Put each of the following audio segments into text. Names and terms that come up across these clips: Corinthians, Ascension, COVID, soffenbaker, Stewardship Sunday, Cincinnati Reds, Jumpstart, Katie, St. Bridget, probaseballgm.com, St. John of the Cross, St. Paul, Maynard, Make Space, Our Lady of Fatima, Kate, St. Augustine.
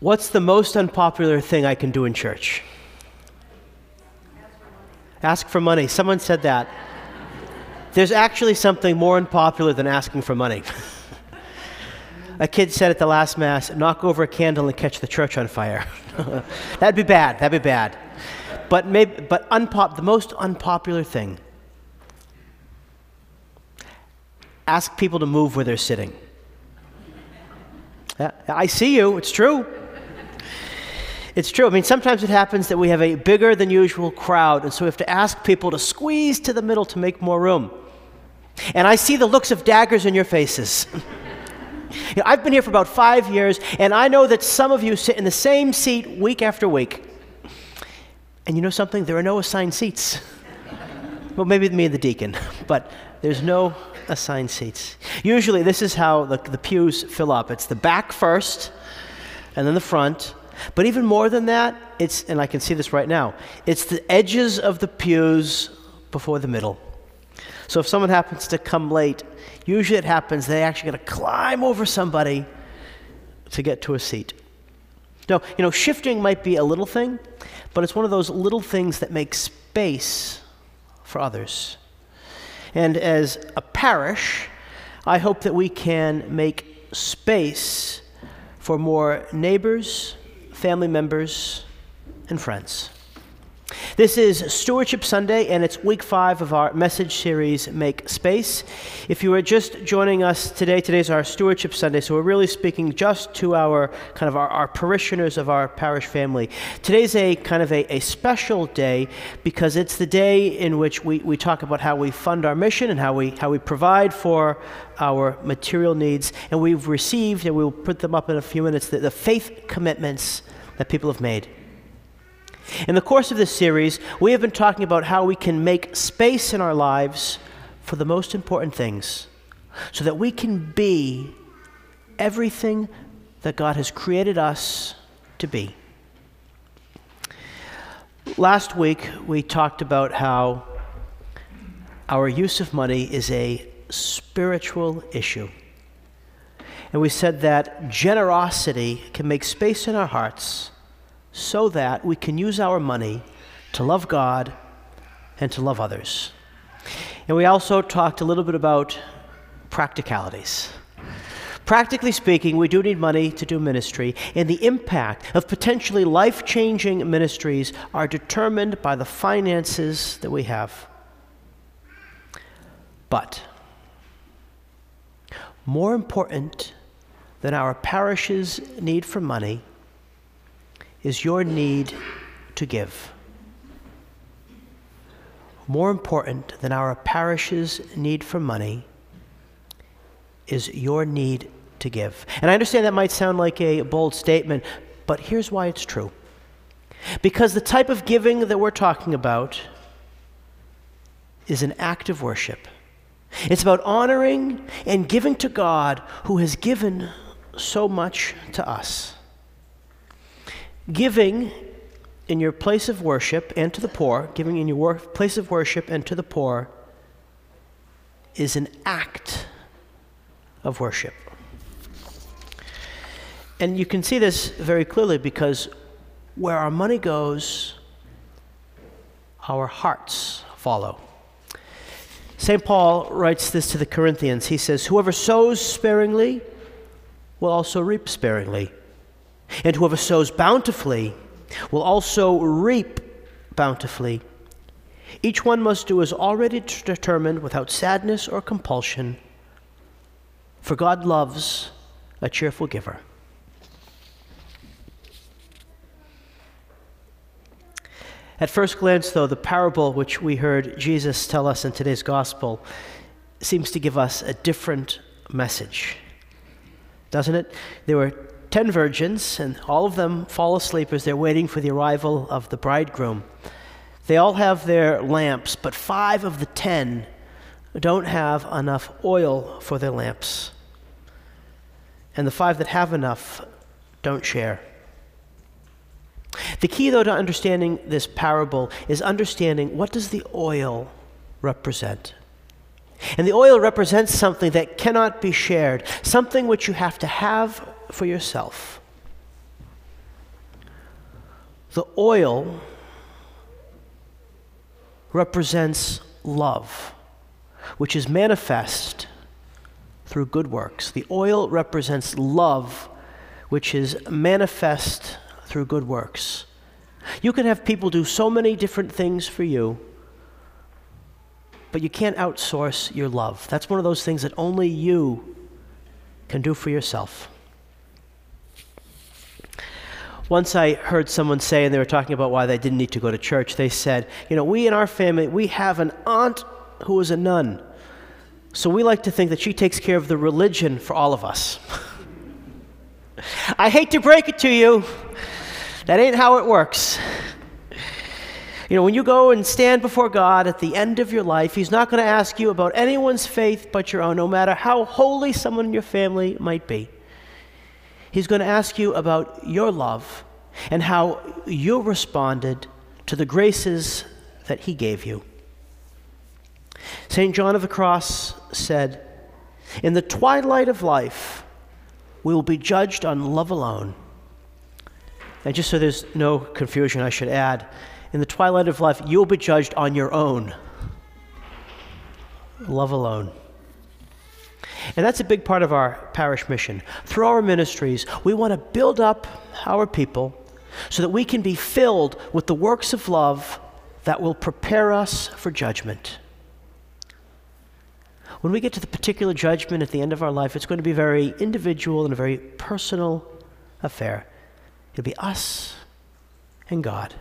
What's the most unpopular thing I can do in church? Ask for money. Someone said that. There's actually something more unpopular than asking for money. A kid said at the last Mass, knock over a candle and catch the church on fire. That'd be bad. That'd be bad. But maybe, but the most unpopular thing, ask people to move where they're sitting. I see you. It's true. It's true. I mean, sometimes it happens that we have a bigger than usual crowd, and so we have to ask people to squeeze to the middle to make more room. And I see the looks of daggers in your faces. You know, I've been here for about 5 years, and I know that some of you sit in the same seat week after week. And you know something? There are no assigned seats. Well, maybe me and the deacon, but there's no assigned seats. Usually, this is how the pews fill up. It's the back first, and then the front. But even more than that, it's, and I can see this right now, it's the edges of the pews before the middle. So if someone happens to come late, usually it happens they actually got to climb over somebody to get to a seat. Now, you know, shifting might be a little thing, but it's one of those little things that make space for others. And as a parish, I hope that we can make space for more neighbors, family members, and friends. This is Stewardship Sunday, and it's week 5 of our message series, Make Space. If you are just joining us today, today's our Stewardship Sunday, so we're really speaking just to our kind of our parishioners of our parish family. Today's a kind of a special day because it's the day in which we talk about how we fund our mission and how we provide for our material needs, and we've received, and we'll put them up in a few minutes, the faith commitments that people have made. In the course of this series, we have been talking about how we can make space in our lives for the most important things so that we can be everything that God has created us to be. Last week, we talked about how our use of money is a spiritual issue. And we said that generosity can make space in our hearts so that we can use our money to love God and to love others. And we also talked a little bit about practicalities. Practically speaking, we do need money to do ministry, and the impact of potentially life-changing ministries are determined by the finances that we have. But more important than our parish's need for money is your need to give. More important than our parish's need for money is your need to give. And I understand that might sound like a bold statement, but here's why it's true. Because the type of giving that we're talking about is an act of worship. It's about honoring and giving to God who has given so much to us. Giving in your place of worship and to the poor, giving in your place of worship and to the poor is an act of worship. And you can see this very clearly because where our money goes, our hearts follow. St. Paul writes this to the Corinthians. He says, "Whoever sows sparingly will also reap sparingly. And whoever sows bountifully will also reap bountifully. Each one must do as already determined without sadness or compulsion, for God loves a cheerful giver." At first glance, though, the parable which we heard Jesus tell us in today's gospel seems to give us a different message, doesn't it? There were 10 virgins, and all of them fall asleep as they're waiting for the arrival of the bridegroom. They all have their lamps, but 5 of the 10 don't have enough oil for their lamps. And the 5 that have enough don't share. The key, though, to understanding this parable is understanding what does the oil represent. And the oil represents something that cannot be shared, something which you have to have for yourself. The oil represents love, which is manifest through good works. The oil represents love, which is manifest through good works. You can have people do so many different things for you, but you can't outsource your love. That's one of those things that only you can do for yourself. Once I heard someone say, and they were talking about why they didn't need to go to church, they said, you know, we in our family, we have an aunt who is a nun. So we like to think that she takes care of the religion for all of us. I hate to break it to you, that ain't how it works. You know, when you go and stand before God at the end of your life, He's not going to ask you about anyone's faith but your own, no matter how holy someone in your family might be. He's going to ask you about your love and how you responded to the graces that He gave you. St. John of the Cross said, "In the twilight of life, we will be judged on love alone." And just so there's no confusion, I should add, in the twilight of life, you'll be judged on your own. Love alone. And that's a big part of our parish mission. Through our ministries, we want to build up our people so that we can be filled with the works of love that will prepare us for judgment. When we get to the particular judgment at the end of our life, it's going to be very individual and a very personal affair. It'll be us and God.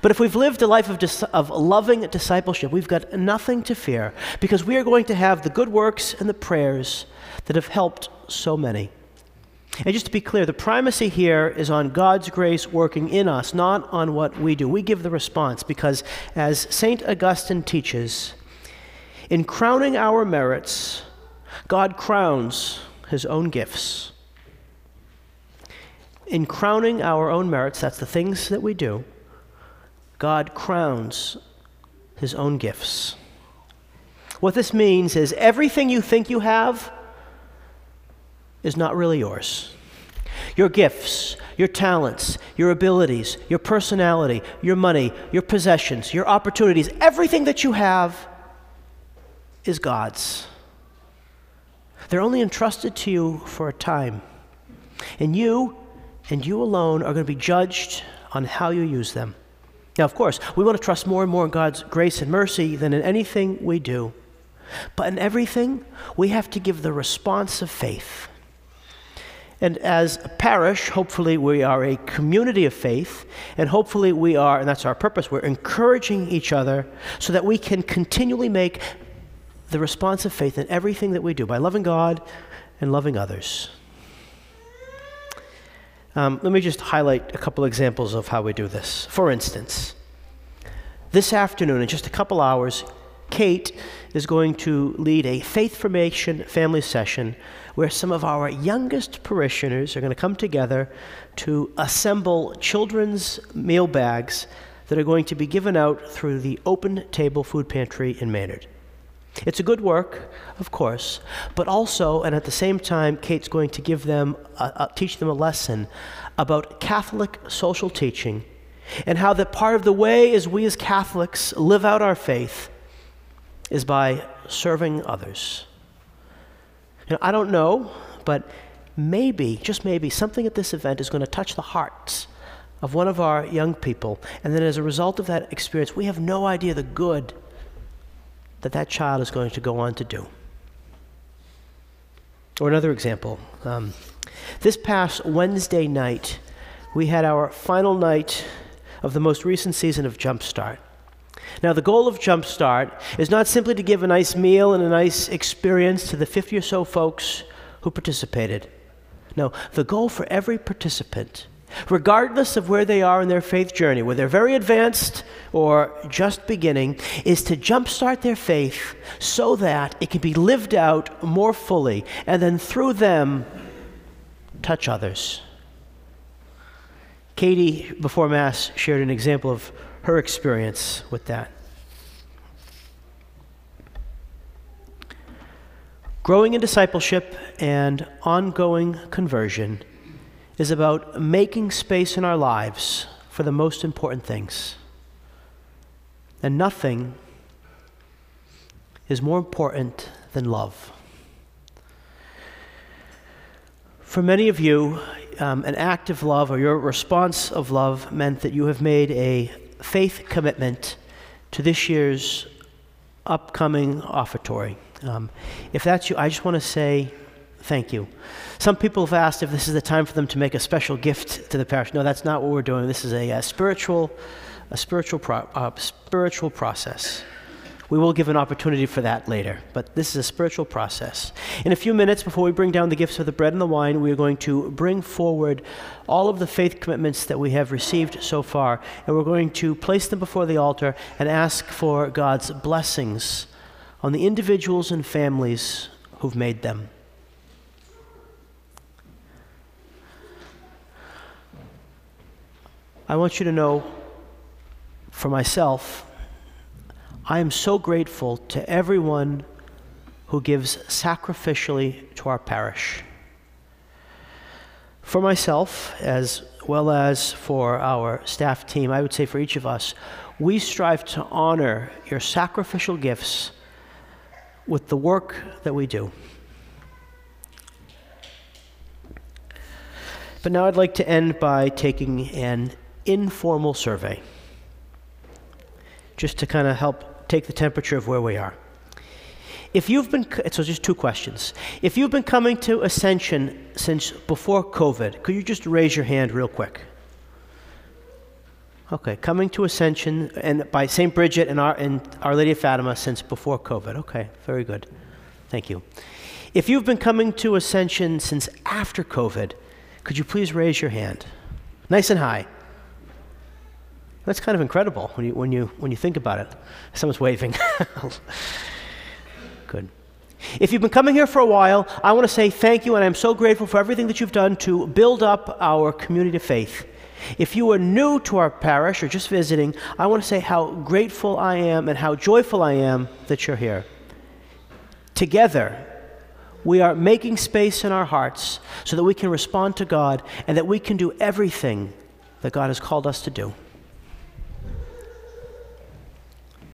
But if we've lived a life of loving discipleship, we've got nothing to fear, because we are going to have the good works and the prayers that have helped so many. And just to be clear, the primacy here is on God's grace working in us, not on what we do. We give the response, because as St. Augustine teaches, in crowning our merits, God crowns His own gifts. In crowning our own merits, that's the things that we do, God crowns His own gifts. What this means is everything you think you have is not really yours. Your gifts, your talents, your abilities, your personality, your money, your possessions, your opportunities, everything that you have is God's. They're only entrusted to you for a time. And you alone are going to be judged on how you use them. Now, of course, we want to trust more and more in God's grace and mercy than in anything we do. But in everything, we have to give the response of faith. And as a parish, hopefully we are a community of faith, and hopefully we are, and that's our purpose, we're encouraging each other so that we can continually make the response of faith in everything that we do by loving God and loving others. Let me just highlight a couple examples of how we do this. For instance, this afternoon, in just a couple hours, Kate is going to lead a faith formation family session where some of our youngest parishioners are going to come together to assemble children's meal bags that are going to be given out through the Open Table Food Pantry in Maynard. It's a good work, of course, but also, and at the same time, Kate's going to give them, teach them a lesson about Catholic social teaching and how that part of the way as we as Catholics live out our faith is by serving others. You know, I don't know, but maybe, just maybe, something at this event is going to touch the hearts of one of our young people, and then as a result of that experience, we have no idea the good that child is going to go on to do. Or another example, this past Wednesday night, we had our final night of the most recent season of Jumpstart. Now, the goal of Jumpstart is not simply to give a nice meal and a nice experience to the 50 or so folks who participated. No, the goal for every participant, regardless of where they are in their faith journey, whether they're very advanced or just beginning, is to jumpstart their faith so that it can be lived out more fully and then through them touch others. Katie, before Mass, shared an example of her experience with that. Growing in discipleship and ongoing conversion is about making space in our lives for the most important things. And nothing is more important than love. For many of you, an act of love or your response of love meant that you have made a faith commitment to this year's upcoming offertory. If that's you, I just want to say thank you. Some people have asked if this is the time for them to make a special gift to the parish. No, that's not what we're doing. This is a spiritual process. We will give an opportunity for that later, but this is a spiritual process. In a few minutes, before we bring down the gifts of the bread and the wine, we are going to bring forward all of the faith commitments that we have received so far, and we're going to place them before the altar and ask for God's blessings on the individuals and families who've made them. I want you to know, for myself, I am so grateful to everyone who gives sacrificially to our parish. For myself, as well as for our staff team, I would say for each of us, we strive to honor your sacrificial gifts with the work that we do. But now I'd like to end by taking an informal survey, just to kind of help take the temperature of where we are. If you've been, so just two questions. If you've been coming to Ascension since before COVID, could you just raise your hand real quick? Okay, coming to Ascension and by St. Bridget and Our Lady of Fatima since before COVID. Okay, very good. Thank you. If you've been coming to Ascension since after COVID, could you please raise your hand? Nice and high. That's kind of incredible when you think about it. Someone's waving. Good. If you've been coming here for a while, I want to say thank you, and I'm so grateful for everything that you've done to build up our community of faith. If you are new to our parish or just visiting, I want to say how grateful I am and how joyful I am that you're here. Together, we are making space in our hearts so that we can respond to God and that we can do everything that God has called us to do.